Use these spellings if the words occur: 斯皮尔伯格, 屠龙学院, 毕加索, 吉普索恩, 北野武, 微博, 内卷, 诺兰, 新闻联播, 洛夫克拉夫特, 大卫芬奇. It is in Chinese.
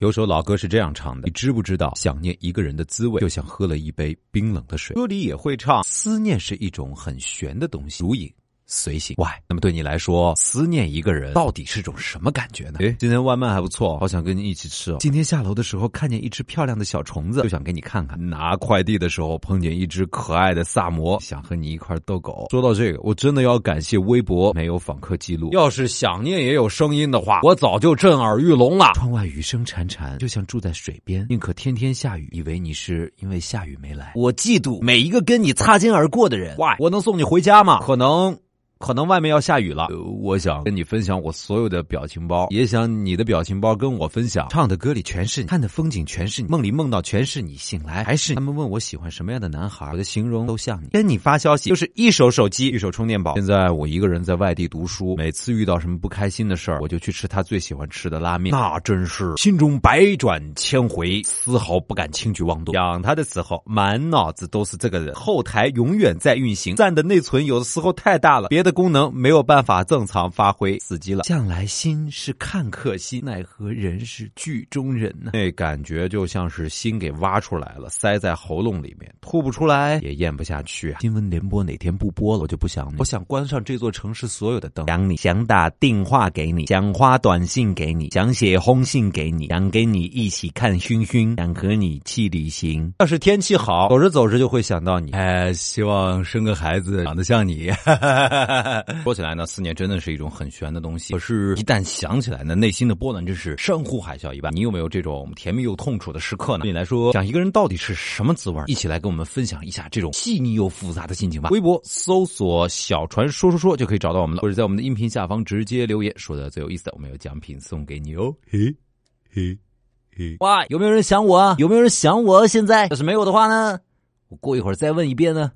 有首老歌是这样唱的：你知不知道想念一个人的滋味就像喝了一杯冰冷的水。歌里也会唱思念是一种很玄的东西，如影随形。喂，那么对你来说思念一个人到底是种什么感觉呢？今天外卖还不错，好想跟你一起吃哦。今天下楼的时候看见一只漂亮的小虫子，就想给你看看。拿快递的时候碰见一只可爱的萨摩，想和你一块逗狗。说到这个，我真的要感谢微博没有访客记录，要是想念也有声音的话，我早就震耳欲聋了。窗外雨声潺潺，就像住在水边，宁可天天下雨，以为你是因为下雨没来。我嫉妒每一个跟你擦肩而过的人。喂，我能送你回家吗？可能外面要下雨了。我想跟你分享我所有的表情包，也想你的表情包跟我分享。唱的歌里全是你，看的风景全是你，梦里梦到全是你，醒来还是你。他们问我喜欢什么样的男孩，我的形容都像你。跟你发消息就是一手手机一手充电宝。现在我一个人在外地读书，每次遇到什么不开心的事儿，我就去吃他最喜欢吃的拉面，那真是心中百转千回，丝毫不敢轻举妄动。养他的时候满脑子都是这个人，后台永远在运行，赞的内存有的时候太大了，别的功能没有办法正常发挥，死机了。向来心是看客心，奈何人是剧中人呢。那感觉就像是心给挖出来了，塞在喉咙里面，吐不出来也咽不下去啊。新闻联播哪天不播了，我就不想你。我想关上这座城市所有的灯。想你，想打电话给你，想发短信给你，想写红信给你，想跟你一起看熏熏，想和你去旅行。要是天气好，走着走着就会想到你。希望生个孩子长得像你。说起来呢，思念真的是一种很玄的东西，可是一旦想起来呢，内心的波澜真是山呼海啸一般。你有没有这种甜蜜又痛楚的时刻呢？对你来说，想一个人到底是什么滋味？一起来跟我们分享一下这种细腻又复杂的心情吧。微博搜索小船说说说就可以找到我们了，或者在我们的音频下方直接留言，说的最有意思的我们有奖品送给你哦。嘿嘿嘿，哇，有没有人想我啊？有没有人想我？现在要是没有的话呢，我过一会儿再问一遍呢。